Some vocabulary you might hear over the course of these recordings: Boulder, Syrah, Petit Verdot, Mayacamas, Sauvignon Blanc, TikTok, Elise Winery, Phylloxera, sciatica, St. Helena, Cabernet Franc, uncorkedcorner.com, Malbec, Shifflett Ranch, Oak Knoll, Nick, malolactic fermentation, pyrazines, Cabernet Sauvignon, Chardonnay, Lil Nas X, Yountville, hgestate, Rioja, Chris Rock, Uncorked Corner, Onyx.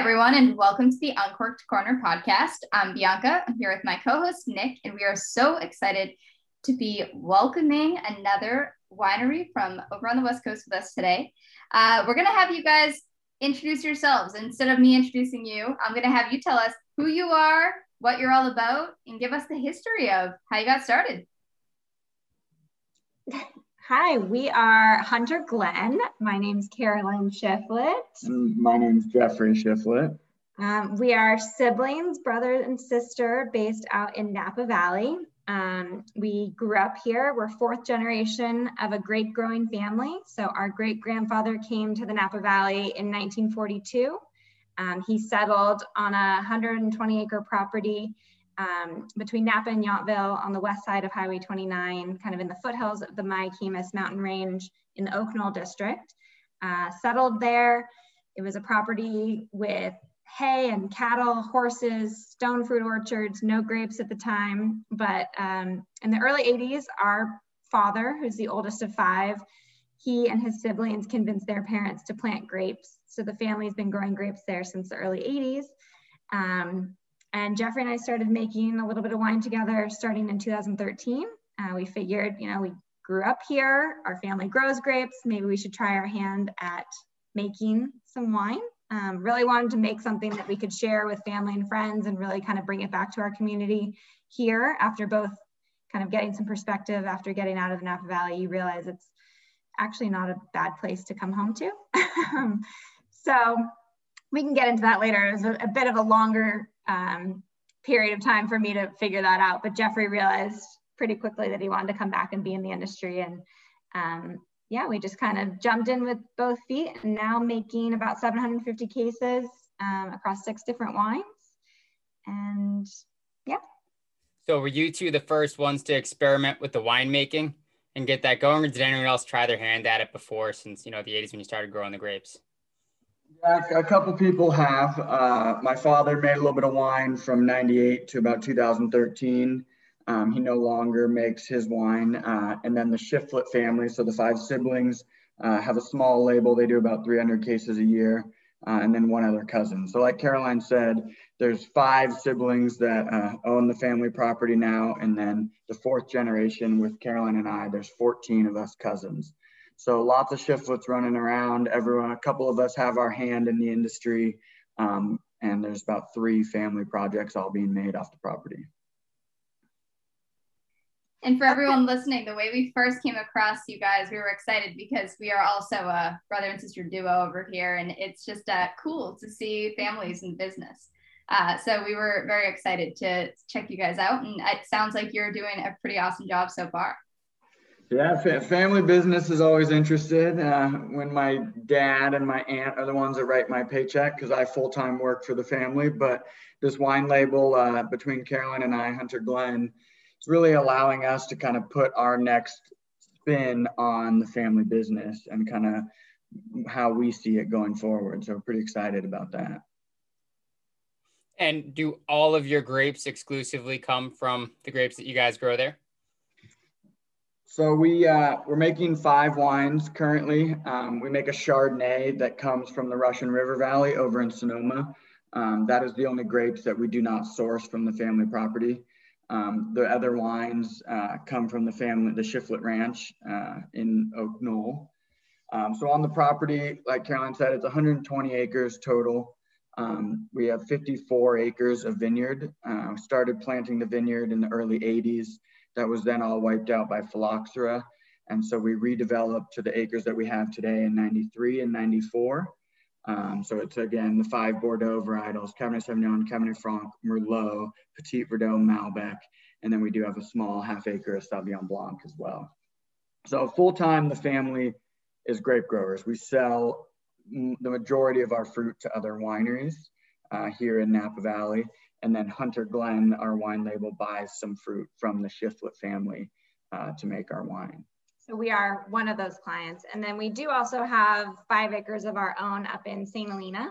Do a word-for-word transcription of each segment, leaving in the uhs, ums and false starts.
everyone, and welcome to the Uncorked Corner podcast. I'm Bianca. I'm here with my co-host, Nick, and we are so excited to be welcoming another winery from over on the West Coast with us today. Uh, we're going to have you guys introduce yourselves. Instead of me introducing you, I'm going to have you tell us who you are, what you're all about, and give us the history of how you got started. Hi, we are Hunter Glenn. My name's Caroline Shifflett. And my name's Jeffrey Shifflett. Um, we are siblings, brother and sister, based out in Napa Valley. Um, we grew up here. We're fourth generation of a grape growing family. So our great grandfather came to the Napa Valley in nineteen forty-two. Um, he settled on a one hundred twenty acre property Um, between Napa and Yountville on the west side of Highway twenty-nine, kind of in the foothills of the Mayacamas mountain range in the Oak Knoll district. Uh, settled there. It was a property with hay and cattle, horses, stone fruit orchards, no grapes at the time. But um, in the early eighties, our father, who's the oldest of five, he and his siblings convinced their parents to plant grapes. So the family's been growing grapes there since the early eighties. Um, And Jeffrey and I started making a little bit of wine together starting in two thousand thirteen. Uh, we figured, you know, we grew up here, our family grows grapes, maybe we should try our hand at making some wine. Um, really wanted to make something that we could share with family and friends and really kind of bring it back to our community here. After both kind of getting some perspective, after getting out of the Napa Valley, you realize it's actually not a bad place to come home to. So we can get into that later. It was a, a bit of a longer Um, period of time for me to figure that out. But Jeffrey realized pretty quickly that he wanted to come back and be in the industry. And um, yeah, we just kind of jumped in with both feet and now making about seven hundred fifty cases um, across six different wines. And yeah. So were you two the first ones to experiment with the winemaking and get that going? Or did anyone else try their hand at it before, since, you know, the eighties when you started growing the grapes? A couple people have. Uh, my father made a little bit of wine from ninety-eight to about two thousand thirteen. Um, he no longer makes his wine. Uh, and then the Shifflett family, so the five siblings, uh, have a small label. They do about three hundred cases a year. Uh, and then one other cousin. So like Caroline said, there's five siblings that uh, own the family property now. And then the fourth generation with Caroline and I, there's fourteen of us cousins. So lots of Shiffletts running around. Everyone, a couple of us have our hand in the industry, um, and there's about three family projects all being made off the property. And for everyone listening, the way we first came across you guys, we were excited because we are also a brother and sister duo over here, and it's just uh, cool to see families in business. Uh, so we were very excited to check you guys out, and it sounds like you're doing a pretty awesome job so far. Yeah, family business is always interested. Uh, when my dad and my aunt are the ones that write my paycheck, because I full-time work for the family. But this wine label uh, between Caroline and I, Hunter Glenn, is really allowing us to kind of put our next spin on the family business and kind of how we see it going forward. So we're pretty excited about that. And do all of your grapes exclusively come from the grapes that you guys grow there? So we, uh, we're making five wines currently. Um, we make a Chardonnay that comes from the Russian River Valley over in Sonoma. Um, that is the only grapes that we do not source from the family property. Um, the other wines uh, come from the family, the Shifflett Ranch uh, in Oak Knoll. Um, so on the property, like Caroline said, it's one hundred twenty acres total. Um, we have fifty-four acres of vineyard. Uh, started planting the vineyard in the early eighties. That was then all wiped out by Phylloxera. And so we redeveloped to the acres that we have today in ninety-three and ninety-four. Um, so it's, again, the five Bordeaux varietals: Cabernet Sauvignon, Cabernet Franc, Merlot, Petit Verdot, Malbec. And then we do have a small half acre of Sauvignon Blanc as well. So full-time, the family is grape growers. We sell the majority of our fruit to other wineries uh, here in Napa Valley. And then Hunter Glenn, our wine label, buys some fruit from the Shifflett family uh, to make our wine. So we are one of those clients. And then we do also have five acres of our own up in Saint Helena.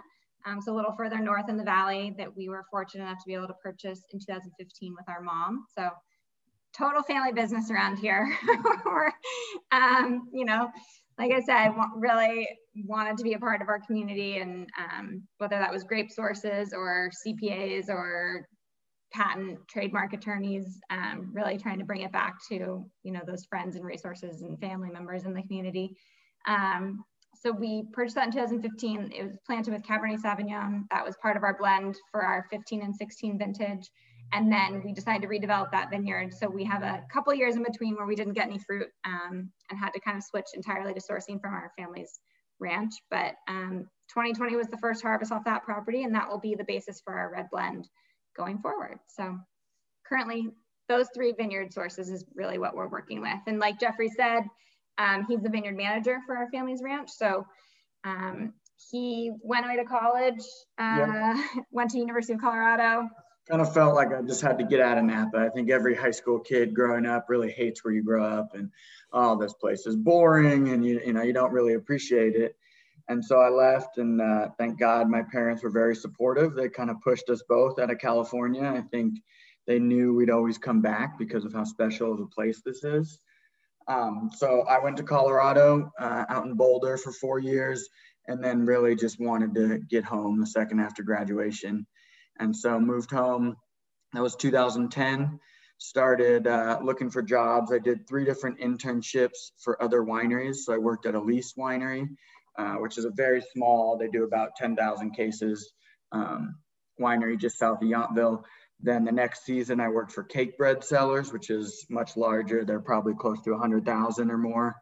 Um, so a little further north in the valley that we were fortunate enough to be able to purchase in two thousand fifteen with our mom. So total family business around here. um, you know, like I said, really wanted to be a part of our community, and um, whether that was grape sources or C P As or patent trademark attorneys, um, really trying to bring it back to, you know, those friends and resources and family members in the community. Um, so we purchased that in two thousand fifteen. It was planted with Cabernet Sauvignon. That was part of our blend for our fifteen and sixteen vintage. And then we decided to redevelop that vineyard. So we have a couple years in between where we didn't get any fruit um, and had to kind of switch entirely to sourcing from our family's ranch. But um, twenty twenty was the first harvest off that property, and that will be the basis for our red blend going forward. So currently those three vineyard sources is really what we're working with. And like Jeffrey said, um, he's the vineyard manager for our family's ranch. So um, he went away to college, uh, yeah. went to University of Colorado. Kind of felt like I just had to get out of Napa. I think every high school kid growing up really hates where you grow up, and oh, this place is boring, and you you know you don't really appreciate it. And so I left, and uh, thank God my parents were very supportive. They kind of pushed us both out of California. I think they knew we'd always come back because of how special of a place this is. Um, so I went to Colorado, uh, out in Boulder for four years, and then really just wanted to get home the second after graduation. And so moved home. That was two thousand ten, started uh, looking for jobs. I did three different internships for other wineries. So I worked at Elise Winery, uh, which is a very small, they do about ten thousand cases, um, winery just south of Yountville. Then the next season I worked for Cake Bread Cellars, which is much larger. They're probably close to one hundred thousand or more.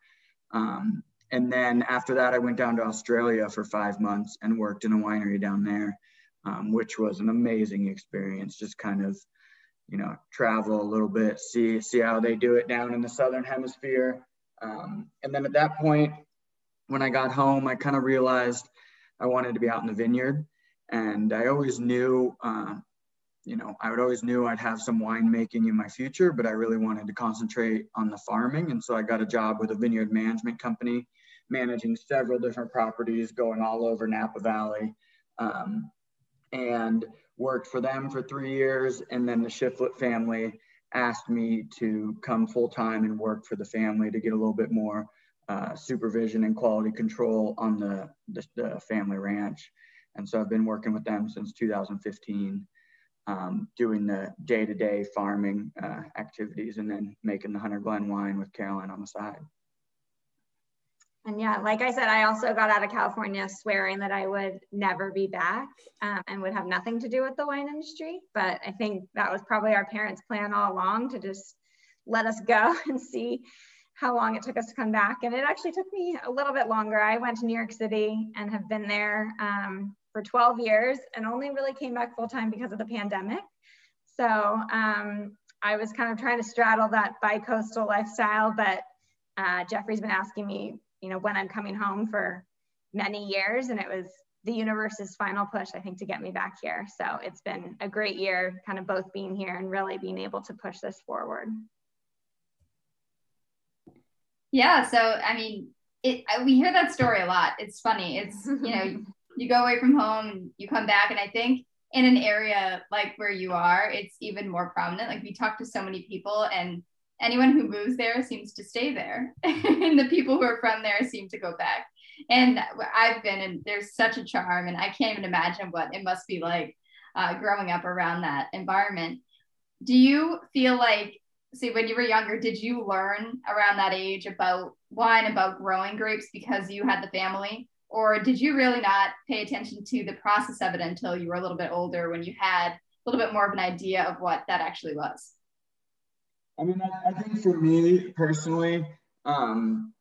Um, and then after that, I went down to Australia for five months and worked in a winery down there. Um, which was an amazing experience. Just kind of, you know, travel a little bit, see see how they do it down in the Southern Hemisphere. Um, and then at that point, when I got home, I kind of realized I wanted to be out in the vineyard. And I always knew, uh, you know, I would always knew I'd have some winemaking in my future, but I really wanted to concentrate on the farming. And so I got a job with a vineyard management company, managing several different properties, going all over Napa Valley. Um, and worked for them for three years. And then the Shifflett family asked me to come full-time and work for the family to get a little bit more uh, supervision and quality control on the, the, the family ranch. And so I've been working with them since two thousand fifteen, um, doing the day-to-day farming uh, activities and then making the Hunter Glenn wine with Caroline on the side. And yeah, like I said, I also got out of California swearing that I would never be back um, and would have nothing to do with the wine industry. But I think that was probably our parents' plan all along, to just let us go and see how long it took us to come back. And it actually took me a little bit longer. I went to New York City and have been there um, for twelve years and only really came back full time because of the pandemic. So um, I was kind of trying to straddle that bi-coastal lifestyle, but uh, Jeffrey's been asking me, you know, when I'm coming home for many years, and it was the universe's final push, I think, to get me back here. So it's been a great year, kind of both being here and really being able to push this forward. Yeah, so I mean, it, we hear that story a lot. It's funny. It's, you know, you go away from home and you come back, and I think in an area like where you are, it's even more prominent. Like, we talk to so many people, and anyone who moves there seems to stay there, and the people who are from there seem to go back. And I've been, and there's such a charm, and I can't even imagine what it must be like uh, growing up around that environment. Do you feel like, see, when you were younger, did you learn around that age about wine, about growing grapes because you had the family, or did you really not pay attention to the process of it until you were a little bit older, when you had a little bit more of an idea of what that actually was? I mean, I think for me personally, um,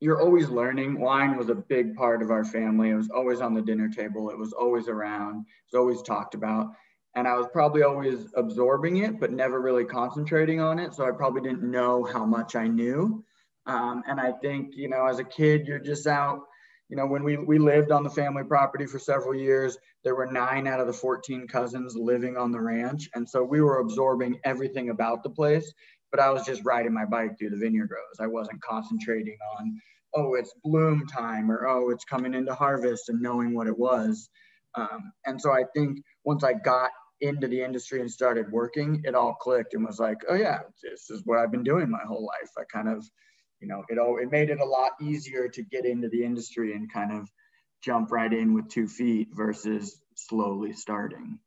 you're always learning. Wine was a big part of our family. It was always on the dinner table. It was always around. It was always talked about. And I was probably always absorbing it, but never really concentrating on it. So I probably didn't know how much I knew. Um, and I think, you know, as a kid, you're just out, you know, when we, we lived on the family property for several years, there were nine out of the fourteen cousins living on the ranch. And so we were absorbing everything about the place, but I was just riding my bike through the vineyard rows. I wasn't concentrating on, oh, it's bloom time, or, oh, it's coming into harvest, and knowing what it was. Um, and so I think once I got into the industry and started working, it all clicked and was like, oh yeah, this is what I've been doing my whole life. I kind of, you know, it all, it made it a lot easier to get into the industry and kind of jump right in with two feet versus slowly starting.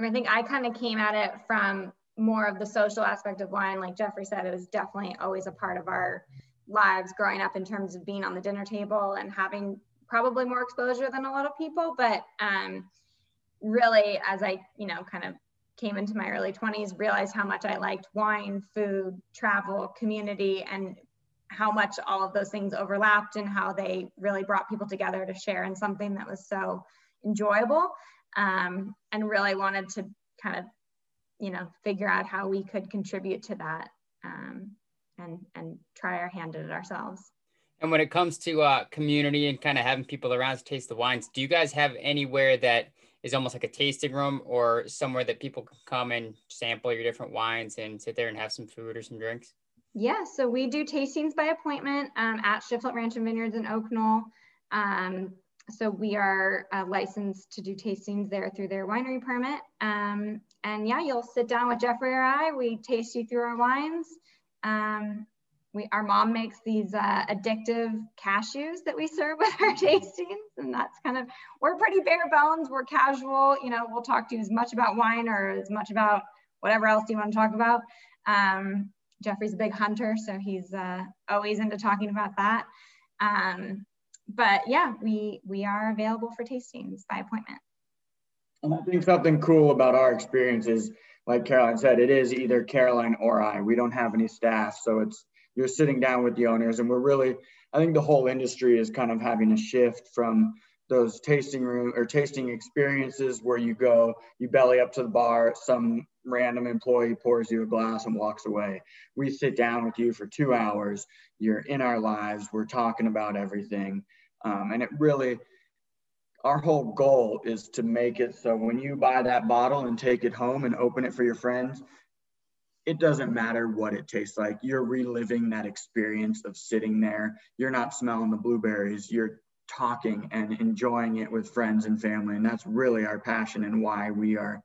I think I kind of came at it from more of the social aspect of wine. Like Jeffrey said, it was definitely always a part of our lives growing up in terms of being on the dinner table and having probably more exposure than a lot of people. But um, really, as I, you know, kind of came into my early twenties, realized how much I liked wine, food, travel, community, and how much all of those things overlapped and how they really brought people together to share in something that was so enjoyable. Um, and really wanted to kind of, you know, figure out how we could contribute to that, um, and, and try our hand at it ourselves. And when it comes to uh, community and kind of having people around to taste the wines, do you guys have anywhere that is almost like a tasting room or somewhere that people can come and sample your different wines and sit there and have some food or some drinks? Yeah, so we do tastings by appointment um, at Shifflett Ranch and Vineyards in Oak Knoll. Um, So we are uh, licensed to do tastings there through their winery permit. Um, and yeah, you'll sit down with Jeffrey or I, we taste you through our wines. Um, we, our mom makes these uh, addictive cashews that we serve with our tastings. And that's kind of, we're pretty bare bones, we're casual, you know, we'll talk to you as much about wine or as much about whatever else you want to talk about. Um, Jeffrey's a big hunter, so he's uh, always into talking about that. Um, But yeah, we, we are available for tastings by appointment. And I think something cool about our experience is, like Caroline said, it is either Caroline or I. We don't have any staff. So it's, you're sitting down with the owners, and we're really, I think the whole industry is kind of having a shift from those tasting room or tasting experiences where you go, you belly up to the bar, some random employee pours you a glass and walks away. We sit down with you for two hours. You're in our lives. We're talking about everything. Um, and it really, our whole goal is to make it so when you buy that bottle and take it home and open it for your friends, it doesn't matter what it tastes like. You're reliving that experience of sitting there. You're not smelling the blueberries. You're talking and enjoying it with friends and family. And that's really our passion and why we are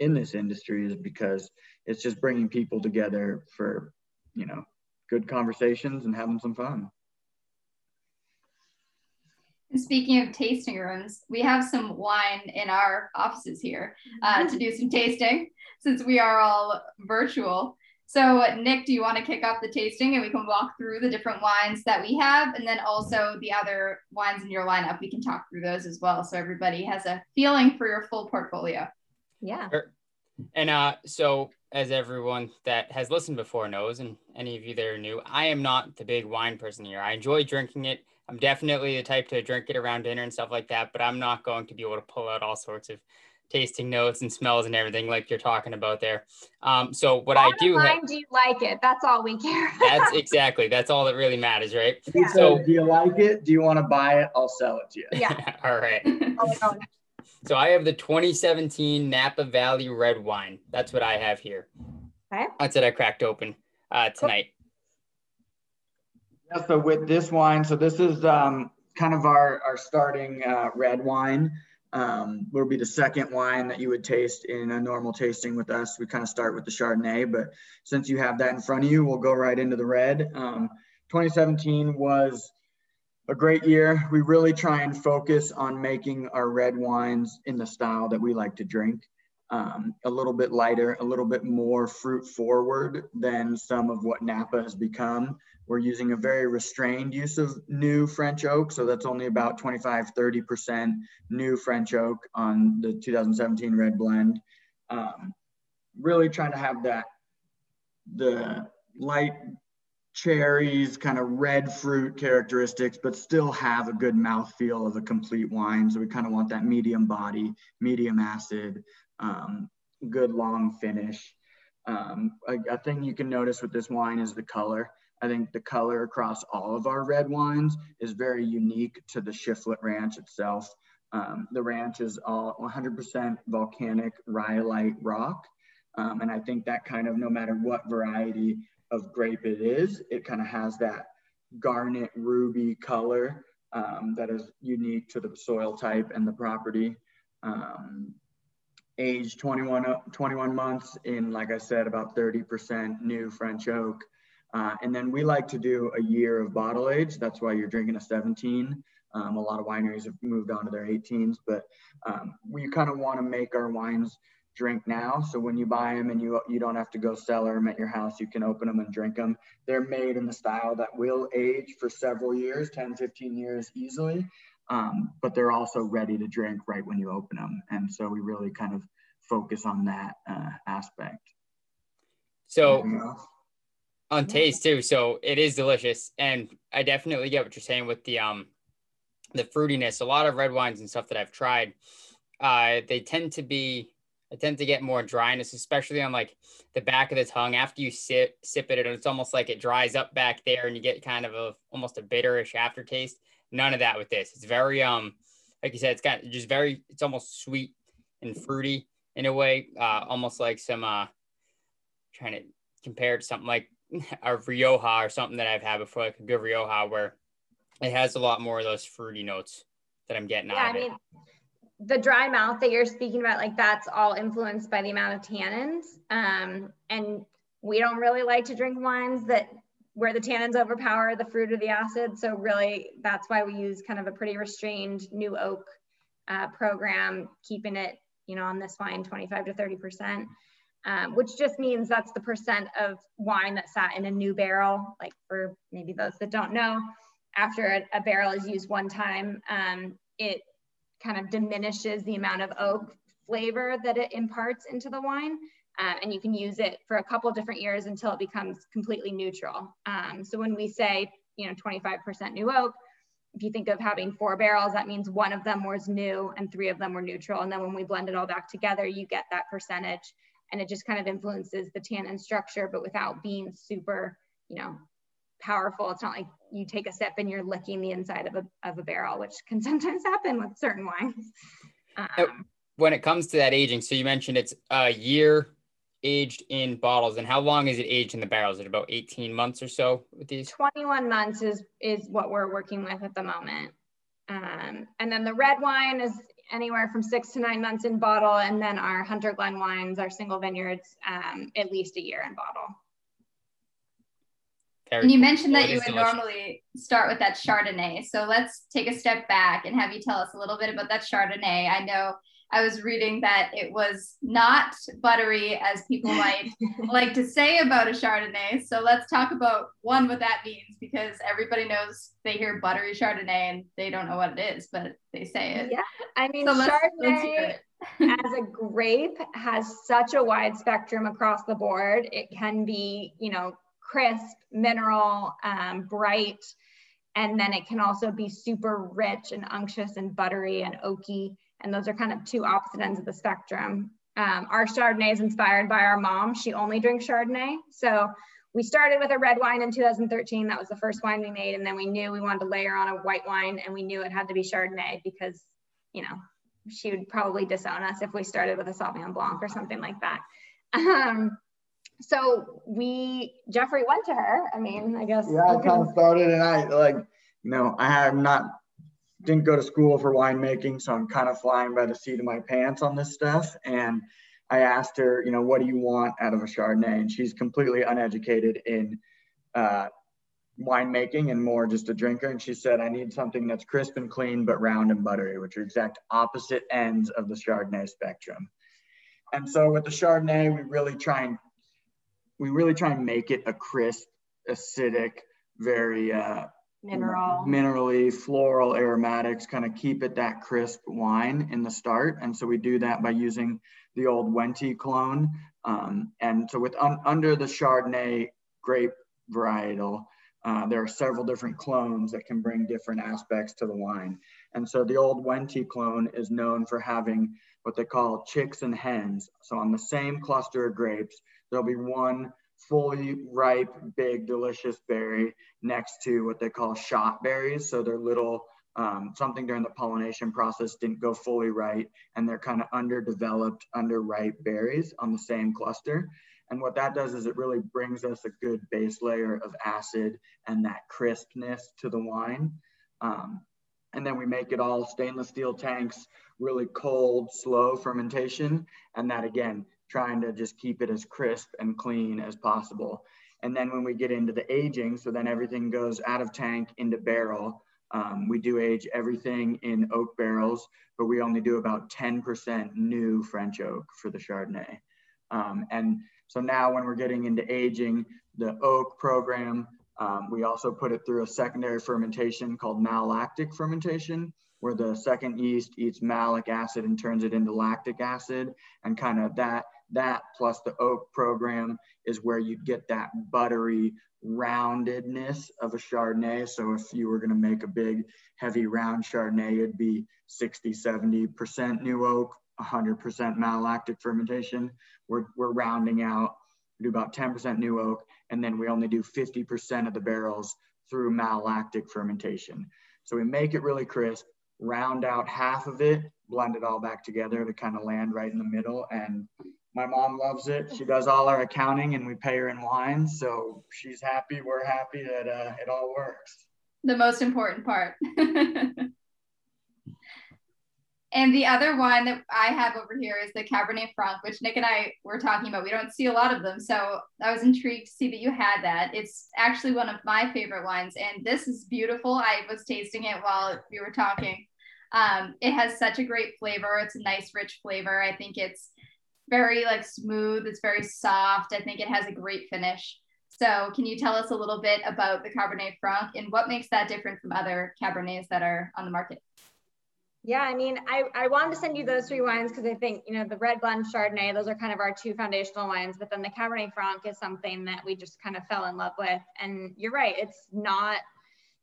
in this industry, is because it's just bringing people together for, you know, good conversations and having some fun. And speaking of tasting rooms, we have some wine in our offices here uh, to do some tasting since we are all virtual. So Nick, do you want to kick off the tasting and we can walk through the different wines that we have, and then also the other wines in your lineup? We can talk through those as well, so everybody has a feeling for your full portfolio. Yeah. Sure. And uh, so as everyone that has listened before knows, and any of you that are new, I am not the big wine person here. I enjoy drinking it. I'm definitely the type to drink it around dinner and stuff like that, but I'm not going to be able to pull out all sorts of tasting notes and smells and everything like you're talking about there. Um, so what I do, ha- do you like it? That's all we care. That's exactly. That's all that really matters, right? Yeah. So, so do you like it? Do you want to buy it? I'll sell it to you. Yeah. All right. So I have the twenty seventeen Napa Valley red wine. That's what I have here. Okay. That's what I cracked open uh, tonight. Yeah, so with this wine, so this is um, kind of our, our starting uh, red wine. Um, will be the second wine that you would taste in a normal tasting with us. We kind of start with the Chardonnay, but since you have that in front of you, we'll go right into the red. Um, twenty seventeen was a great year. We really try and focus on making our red wines in the style that we like to drink. Um, a little bit lighter, a little bit more fruit forward than some of what Napa has become. We're using a very restrained use of new French oak. So that's only about twenty-five, thirty percent new French oak on the two thousand seventeen red blend. Um, really trying to have that, the light cherries, kind of red fruit characteristics, but still have a good mouthfeel of a complete wine. So we kind of want that medium body, medium acid, Um, good long finish. Um, a, a thing you can notice with this wine is the color. I think the color across all of our red wines is very unique to the Shifflett Ranch itself. Um, the ranch is all one hundred percent volcanic rhyolite rock. Um, and I think that kind of, no matter what variety of grape it is, it kind of has that garnet ruby color um, that is unique to the soil type and the property. Um, Aged twenty-one months in, like I said, about thirty percent new French oak. Uh, and then we like to do a year of bottle age. That's why you're drinking a seventeen. Um, a lot of wineries have moved on to their eighteens, but um, we kind of want to make our wines drink now. So when you buy them and you, you don't have to go cellar them at your house, you can open them and drink them. They're made in the style that will age for several years, ten, fifteen years easily. Um, but they're also ready to drink right when you open them. And so we really kind of focus on that uh, aspect. So on taste too. So it is delicious. And I definitely get what you're saying with the, um, the fruitiness. A lot of red wines and stuff that I've tried, uh, they tend to be, I tend to get more dryness, especially on like the back of the tongue. After you sip, sip it, it's almost like it dries up back there and you get kind of a, almost a bitterish aftertaste. None of that with this. It's very, um, like you said, it's got just very, it's almost sweet and fruity in a way, uh, almost like some, uh, trying to compare it to something like a Rioja or something that I've had before, like a good Rioja, where it has a lot more of those fruity notes that I'm getting yeah, out of I mean, it. The dry mouth that you're speaking about, like that's all influenced by the amount of tannins. Um, and we don't really like to drink wines that where the tannins overpower the fruit or the acid. So really that's why we use kind of a pretty restrained new oak uh, program, keeping it, you know, on this wine, twenty-five to thirty percent, um, which just means that's the percent of wine that sat in a new barrel. Like for maybe those that don't know, after a, a barrel is used one time, um, it kind of diminishes the amount of oak flavor that it imparts into the wine. Uh, and you can use it for a couple of different years until it becomes completely neutral. Um, so when we say, you know, twenty-five percent new oak, if you think of having four barrels, that means one of them was new and three of them were neutral. And then when we blend it all back together, you get that percentage, and it just kind of influences the tannin structure, but without being super, you know, powerful. It's not like you take a sip and you're licking the inside of a, of a barrel, which can sometimes happen with certain wines. Um, when it comes to that aging, so you mentioned it's a year aged in bottles, and how long is it aged in the barrels? Is it about eighteen months or so with these? twenty-one months is is what we're working with at the moment. Um, and then the red wine is anywhere from six to nine months in bottle, and then our Hunter Glenn wines, our single vineyards, um, at least a year in bottle. Very and you cool. mentioned that oh, you would delicious. normally start with that Chardonnay. So let's take a step back and have you tell us a little bit about that Chardonnay. I know I was reading that it was not buttery as people might like to say about a Chardonnay. So let's talk about one, what that means, because everybody knows they hear buttery Chardonnay and they don't know what it is, but they say it. Yeah, I mean, so let's, Chardonnay let's as a grape has such a wide spectrum across the board. It can be, you know, crisp, mineral, um, bright, and then it can also be super rich and unctuous and buttery and oaky. And those are kind of two opposite ends of the spectrum. Um, our Chardonnay is inspired by our mom. She only drinks Chardonnay. So we started with a red wine in two thousand thirteen. That was the first wine we made. And then we knew we wanted to layer on a white wine, and we knew it had to be Chardonnay because, you know, she would probably disown us if we started with a Sauvignon Blanc or something like that. Um, so we, Jeffrey went to her. I mean, I guess. Yeah, I kind of started and I like, you know, I am not didn't go to school for winemaking, so I'm kind of flying by the seat of my pants on this stuff. And I asked her, you know, what do you want out of a Chardonnay? And she's completely uneducated in uh, winemaking and more just a drinker. And she said, I need something that's crisp and clean, but round and buttery, which are exact opposite ends of the Chardonnay spectrum. And so with the Chardonnay, we really try and, we really try and make it a crisp, acidic, very, uh, Mineral. Minerally, floral aromatics, kind of keep it that crisp wine in the start. And so we do that by using the old Wente clone. Um, and so with un under the Chardonnay grape varietal, uh, there are several different clones that can bring different aspects to the wine. And so the old Wente clone is known for having what they call chicks and hens. So on the same cluster of grapes, there'll be one fully ripe, big, delicious berry next to what they call shot berries. So they're little, um, something during the pollination process didn't go fully right, and they're kind of underdeveloped, underripe berries on the same cluster. And what that does is it really brings us a good base layer of acid and that crispness to the wine. Um, and then we make it all stainless steel tanks, really cold, slow fermentation. And that again, trying to just keep it as crisp and clean as possible. And then when we get into the aging, so then everything goes out of tank into barrel. Um, we do age everything in oak barrels, but we only do about ten percent new French oak for the Chardonnay. Um, and so now when we're getting into aging, the oak program, um, we also put it through a secondary fermentation called malolactic fermentation, where the second yeast eats malic acid and turns it into lactic acid. And kind of that, that plus the oak program is where you get that buttery roundedness of a Chardonnay. So if you were gonna make a big, heavy round Chardonnay, it'd be sixty, seventy percent new oak, one hundred percent malolactic fermentation. We're, we're rounding out, we do about ten percent new oak, and then we only do fifty percent of the barrels through malolactic fermentation. So we make it really crisp, round out half of it, blend it all back together to kind of land right in the middle. And my mom loves it. She does all our accounting and we pay her in wine. So she's happy, we're happy that uh, it all works. The most important part. And the other one that I have over here is the Cabernet Franc, which Nick and I were talking about. We don't see a lot of them. So I was intrigued to see that you had that. It's actually one of my favorite wines. And this is beautiful. I was tasting it while we were talking. Um, it has such a great flavor. It's a nice, rich flavor. I think it's very like smooth. It's very soft. I think it has a great finish. So can you tell us a little bit about the Cabernet Franc and what makes that different from other Cabernets that are on the market? Yeah, I mean, I, I wanted to send you those three wines because I think, you know, the red blend Chardonnay, those are kind of our two foundational wines, but then the Cabernet Franc is something that we just kind of fell in love with. And you're right, it's not,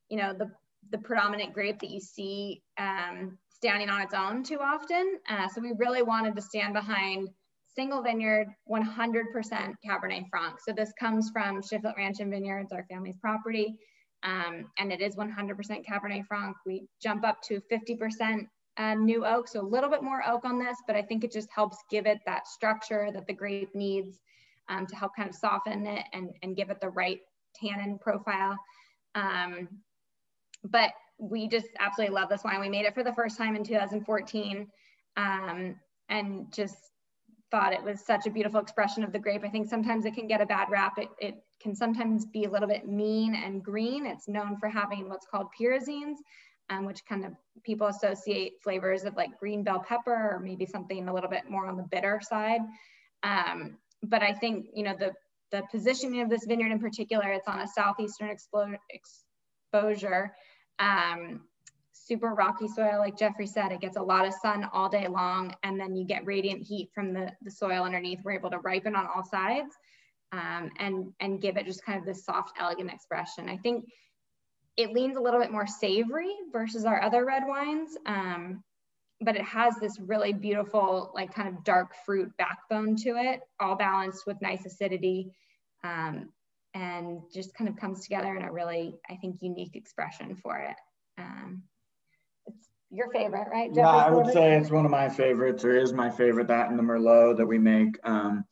you know, the, the predominant grape that you see um, standing on its own too often. Uh, so we really wanted to stand behind single vineyard, one hundred percent Cabernet Franc. So this comes from Shifflett Ranch and Vineyards, our family's property. Um, and it is one hundred percent Cabernet Franc. We jump up to fifty percent uh, new oak, so a little bit more oak on this, but I think it just helps give it that structure that the grape needs um, to help kind of soften it and, and give it the right tannin profile. Um, but we just absolutely love this wine. We made it for the first time in two thousand fourteen um, and just thought it was such a beautiful expression of the grape. I think sometimes it can get a bad rap. It, it can sometimes be a little bit mean and green. It's known for having what's called pyrazines, um, which kind of people associate flavors of like green bell pepper or maybe something a little bit more on the bitter side. Um, but I think, you know, the, the positioning of this vineyard in particular, it's on a southeastern expo- exposure, um, super rocky soil. Like Jeffrey said, it gets a lot of sun all day long, and then you get radiant heat from the, the soil underneath. We're able to ripen on all sides um, and, and give it just kind of this soft, elegant expression. I think it leans a little bit more savory versus our other red wines, um, but it has this really beautiful, like kind of dark fruit backbone to it, all balanced with nice acidity um, and just kind of comes together in a really, I think, unique expression for it. Um, Your favorite, right? Yeah, I would say it's one of my favorites, or is my favorite, that and the Merlot that we make. Um,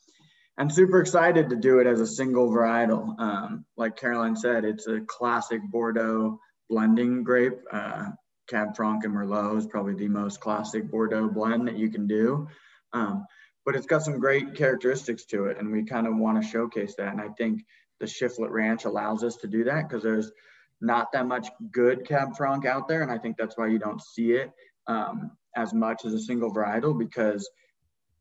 I'm super excited to do it as a single varietal. Um, like Caroline said, it's a classic Bordeaux blending grape. Uh, Cab Franc and Merlot is probably the most classic Bordeaux blend that you can do. Um, but it's got some great characteristics to it, and we kind of want to showcase that. And I think the Shifflett Ranch allows us to do that because there's not that much good Cab Franc out there. And I think that's why you don't see it um, as much as a single varietal, because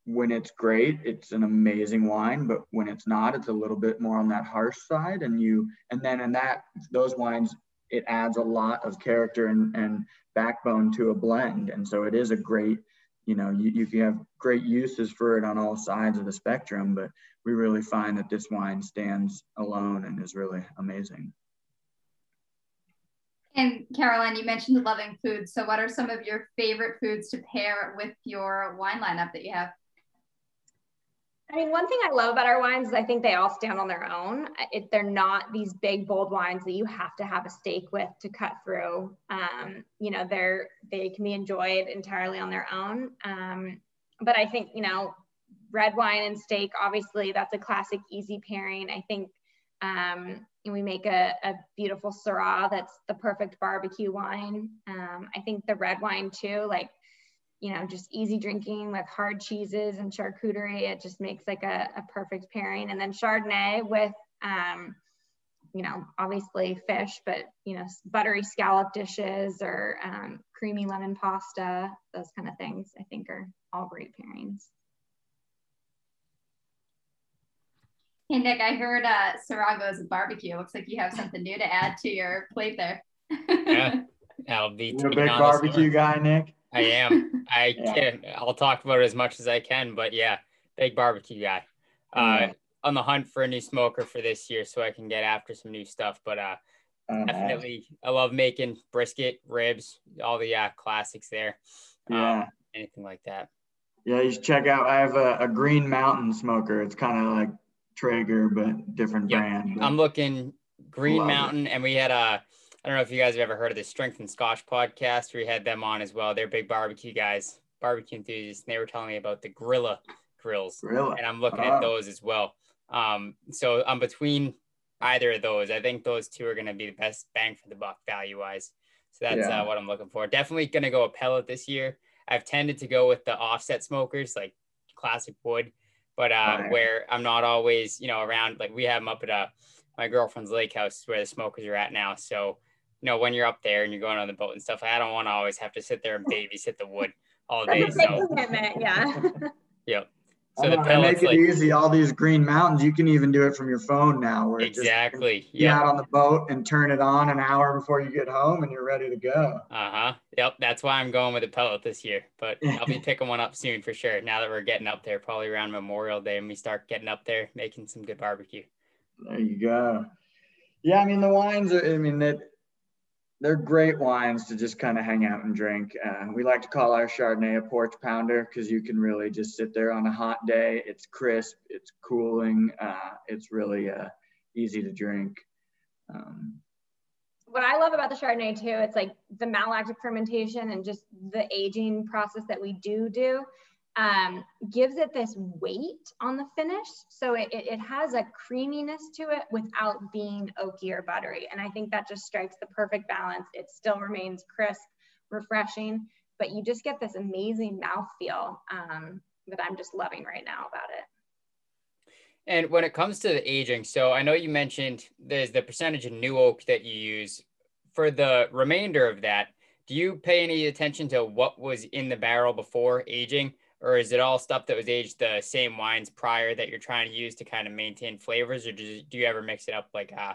when it's great, it's an amazing wine, but when it's not, it's a little bit more on that harsh side. And you, and then in that, those wines, it adds a lot of character and, and backbone to a blend. And so it is a great, you know, you, you can have great uses for it on all sides of the spectrum, but we really find that this wine stands alone and is really amazing. And Caroline, you mentioned loving food. So what are some of your favorite foods to pair with your wine lineup that you have? I mean, one thing I love about our wines is I think they all stand on their own. It, they're not these big, bold wines that you have to have a steak with to cut through. Um, you know, they're, they can be enjoyed entirely on their own. Um, but I think, you know, red wine and steak, obviously that's a classic easy pairing. I think Um, and we make a, a beautiful Syrah that's the perfect barbecue wine. Um, I think the red wine too, like, you know, just easy drinking with hard cheeses and charcuterie. It just makes like a, a perfect pairing. And then Chardonnay with Um, you know, obviously fish, but, you know, buttery scallop dishes or um, creamy lemon pasta, those kind of things, I think are all great pairings. Hey, Nick, I heard uh, Sirocco is a barbecue. Looks like you have something new to add to your plate there. Yeah, I'll be. You're a big barbecue guy, Nick? I am. I yeah. can. I'll talk about it as much as I can, but yeah, big barbecue guy. Uh, mm-hmm. On the hunt for a new smoker for this year so I can get after some new stuff, but uh, uh-huh. definitely I love making brisket, ribs, all the uh, classics there. Yeah. Um, anything like that. Yeah, you should check out. I have a, a Green Mountain smoker. It's kind of like Traeger, but different yep. brand. But I'm looking Green Mountain, it. and we had a, I don't know if you guys have ever heard of the Strength and Scotch podcast. We had them on as well. They're big barbecue guys, barbecue enthusiasts. And they were telling me about the Grilla grills. Grilla. And I'm looking uh-huh. at those as well. Um, so I'm between either of those. I think those two are going to be the best bang for the buck value wise. So that's yeah. uh, what I'm looking for. Definitely going to go a pellet this year. I've tended to go with the offset smokers, like classic wood. But uh, right. where I'm not always, you know, around, like we have them up at uh, my girlfriend's lake house where the smokers are at now. So, you know, when you're up there and you're going on the boat and stuff, I don't want to always have to sit there and babysit the wood all day. So. Yeah. Yep. So the pellets, make it like, easy. All these Green Mountains, you can even do it from your phone now. Where exactly. Just, you're yep. out on the boat and turn it on an hour before you get home and you're ready to go. Uh-huh. Yep. That's why I'm going with a pellet this year, but I'll be picking one up soon for sure. Now that we're getting up there, probably around Memorial Day, and we start getting up there, making some good barbecue. There you go. Yeah. I mean, the wines, are, I mean, that they're great wines to just kind of hang out and drink. Uh, we like to call our Chardonnay a porch pounder because you can really just sit there on a hot day. It's crisp, it's cooling, uh, it's really uh, easy to drink. Um, what I love about the Chardonnay too, it's like the malolactic fermentation and just the aging process that we do do um, gives it this weight on the finish. So it, it, it has a creaminess to it without being oaky or buttery. And I think that just strikes the perfect balance. It still remains crisp, refreshing, but you just get this amazing mouthfeel um, that I'm just loving right now about it. And when it comes to the aging, so I know you mentioned there's the percentage of new oak that you use. For the remainder of that, do you pay any attention to what was in the barrel before aging? Or is it all stuff that was aged the same wines prior that you're trying to use to kind of maintain flavors? Or do you, do you ever mix it up like uh,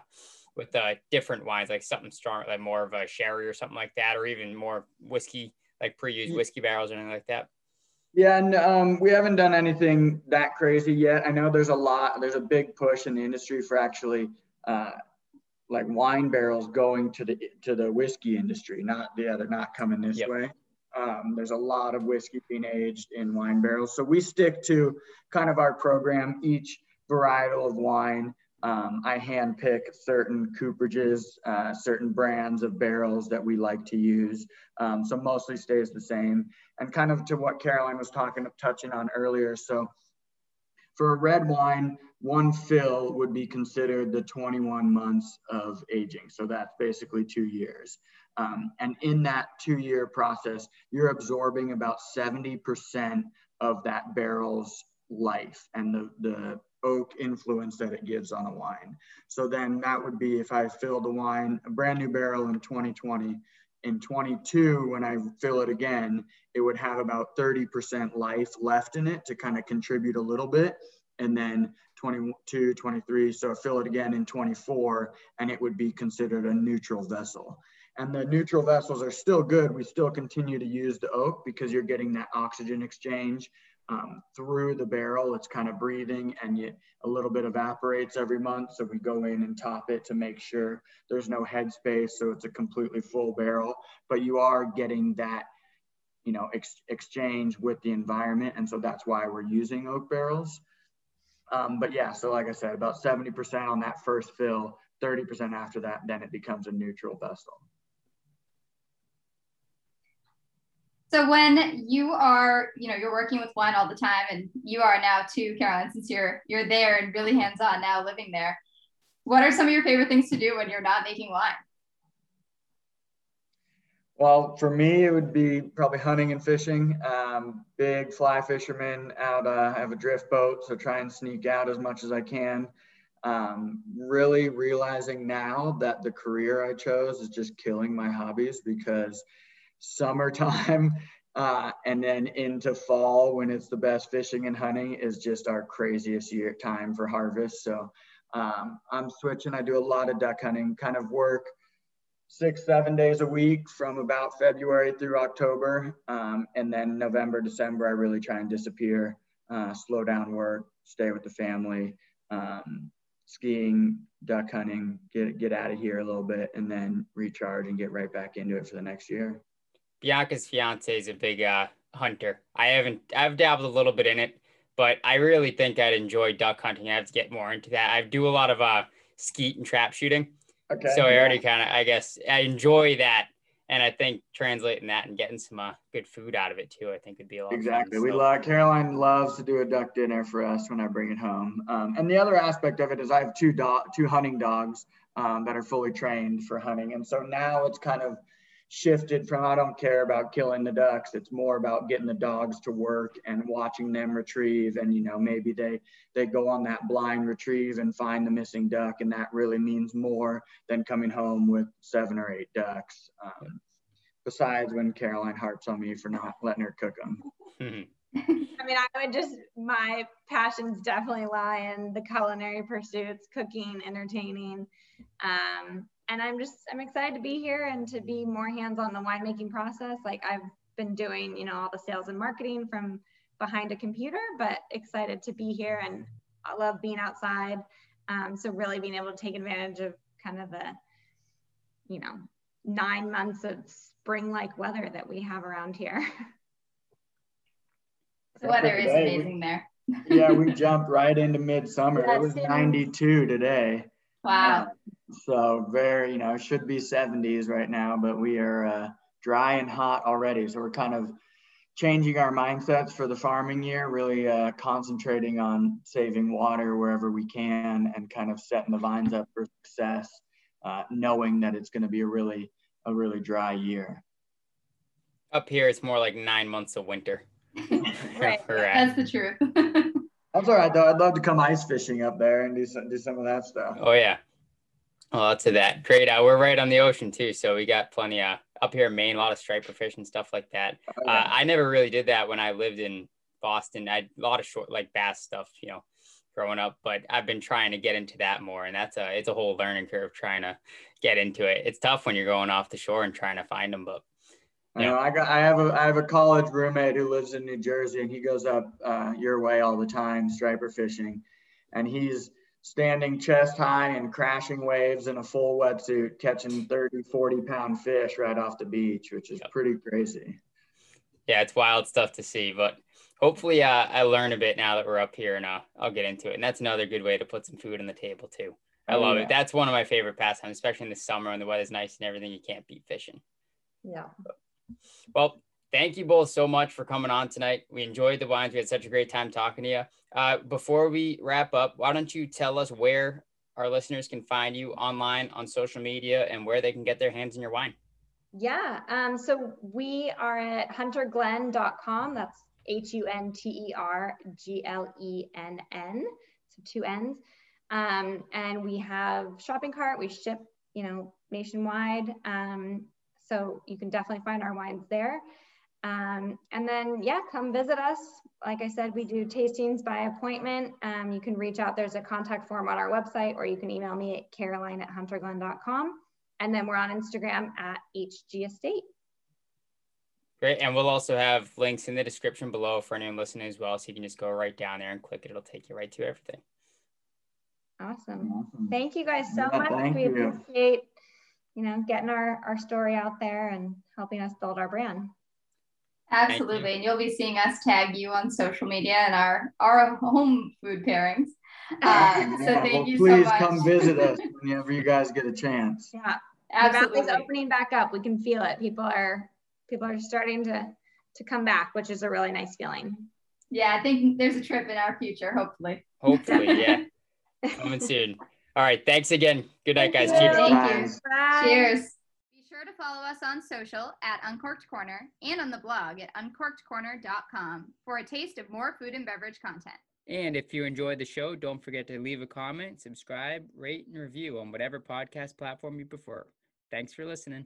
with uh, different wines, like something stronger, like more of a sherry or something like that, or even more whiskey, like pre-used whiskey barrels or anything like that? Yeah, and um, we haven't done anything that crazy yet. I know there's a lot, there's a big push in the industry for actually uh, like wine barrels going to the to the whiskey industry. Not, yeah, they're not coming this yep. way. Um, there's a lot of whiskey being aged in wine barrels. So we stick to kind of our program. Each varietal of wine, um, I handpick certain cooperages, uh, certain brands of barrels that we like to use. Um, so mostly stays the same. And kind of to what Caroline was talking, touching on earlier. So for a red wine, one fill would be considered the twenty-one months of aging. So that's basically two years. Um, and in that two-year process, you're absorbing about seventy percent of that barrel's life and the, the oak influence that it gives on a wine. So then that would be if I filled a wine, a brand new barrel in twenty twenty, in twenty-two, when I fill it again, it would have about thirty percent life left in it to kind of contribute a little bit. And then twenty-two, twenty-three, so I fill it again in twenty-four, and it would be considered a neutral vessel. And the neutral vessels are still good. We still continue to use the oak because you're getting that oxygen exchange um, through the barrel. It's kind of breathing and you, a little bit evaporates every month. So we go in and top it to make sure there's no headspace. So it's a completely full barrel, but you are getting that, you know, ex exchange with the environment. And so that's why we're using oak barrels. Um, but yeah, so like I said, about seventy percent on that first fill, thirty percent after that, then it becomes a neutral vessel. So when you are, you know, you're working with wine all the time, and you are now too, Caroline, since you're you're there and really hands-on now living there, what are some of your favorite things to do when you're not making wine? Well, for me, it would be probably hunting and fishing. Um, big fly fisherman out, uh, I have a drift boat, so try and sneak out as much as I can. Um, really realizing now that the career I chose is just killing my hobbies, because summertime uh, and then into fall, when it's the best fishing and hunting, is just our craziest year time for harvest. So um, I'm switching. I do a lot of duck hunting, kind of work six, seven days a week from about February through October. Um, and then November, December, I really try and disappear, uh, slow down work, stay with the family. Um, skiing, duck hunting, get get out of here a little bit, and then recharge and get right back into it for the next year. Bianca's fiance is a big uh, hunter. I haven't, I've dabbled a little bit in it, but I really think I'd enjoy duck hunting. I have to get more into that. I do a lot of uh, skeet and trap shooting. Okay. So I already kind of, I guess, I enjoy that. And I think translating that and getting some uh, good food out of it too, I think would be a lot exactly. of fun. Exactly. So. We love, Caroline loves to do a duck dinner for us when I bring it home. Um, and the other aspect of it is I have two dog, two hunting dogs um, that are fully trained for hunting. And so now it's kind of shifted from, I don't care about killing the ducks. It's more about getting the dogs to work and watching them retrieve. And, you know, maybe they, they go on that blind retrieve and find the missing duck. And that really means more than coming home with seven or eight ducks. Um, besides when Caroline harps on me for not letting her cook them. Mm-hmm. I mean, I would just, my passions definitely lie in the culinary pursuits, cooking, entertaining. Um, and I'm just, I'm excited to be here and to be more hands on the winemaking process. Like I've been doing, you know, all the sales and marketing from behind a computer, but excited to be here. And I love being outside. Um, so really being able to take advantage of kind of the, you know, nine months of spring-like weather that we have around here. The weather is amazing there. Yeah, we jumped right into midsummer. It was ninety-two today. Wow. Uh, so very, you know, should be seventies right now, but we are uh, dry and hot already. So we're kind of changing our mindsets for the farming year, really uh, concentrating on saving water wherever we can and kind of setting the vines up for success. Uh, knowing that it's going to be a really, a really dry year. Up here, it's more like nine months of winter. Right, that's the truth. That's all right, though. I'd love to come ice fishing up there and do some, do some of that stuff. Oh, yeah. Well, lots of that. Great. Uh, we're right on the ocean, too, so we got plenty of, up here in Maine, a lot of striper fish and stuff like that. Oh, yeah. uh, I never really did that when I lived in Boston. I had a lot of short, like bass stuff, you know, growing up, but I've been trying to get into that more. And that's a, it's a whole learning curve trying to get into it. It's tough when you're going off the shore and trying to find them, but. You know. I know, I got, I have a, I have a college roommate who lives in New Jersey and he goes up uh, your way all the time, striper fishing. And he's standing chest high and crashing waves in a full wetsuit, catching thirty, forty pound fish right off the beach, which is yep. pretty crazy. Yeah, it's wild stuff to see, but hopefully uh, I learn a bit now that we're up here and uh, I'll get into it. And that's another good way to put some food on the table too. I love yeah. it. That's one of my favorite pastimes, especially in the summer when the weather's nice and everything. You can't beat fishing. Yeah. Well, thank you both so much for coming on tonight. We enjoyed the wines. We had such a great time talking to you. Uh, before we wrap up, why don't you tell us where our listeners can find you online, on social media, and where they can get their hands on your wine? Yeah. Um, so we are at hunter glenn dot com. That's H U N T E R G L E N N, so two N's. Um, and we have shopping cart, we ship, you know, nationwide. Um, so you can definitely find our wines there. Um, and then, yeah, come visit us. Like I said, we do tastings by appointment. Um, you can reach out, there's a contact form on our website, or you can email me at caroline at hunter glenn dot com. And then we're on Instagram at h g estate. Great. And we'll also have links in the description below for anyone listening as well. So you can just go right down there and click it. It'll take you right to everything. Awesome. awesome. Thank you guys so yeah, much. We you. appreciate, you know, getting our, our story out there and helping us build our brand. Absolutely. You. And you'll be seeing us tag you on social media and our, our home food pairings. Um, so yeah, thank well, you so much. Please come visit us whenever you guys get a chance. Yeah. Absolutely. The valley's opening back up. We can feel it. People are... People are starting to, to come back, which is a really nice feeling. Yeah, I think there's a trip in our future, hopefully. Hopefully, yeah. Coming soon. All right, thanks again. Good night, guys. Cheers. Thank you. Bye. Cheers. Be sure to follow us on social at Uncorked Corner and on the blog at uncorked corner dot com for a taste of more food and beverage content. And if you enjoyed the show, don't forget to leave a comment, subscribe, rate, and review on whatever podcast platform you prefer. Thanks for listening.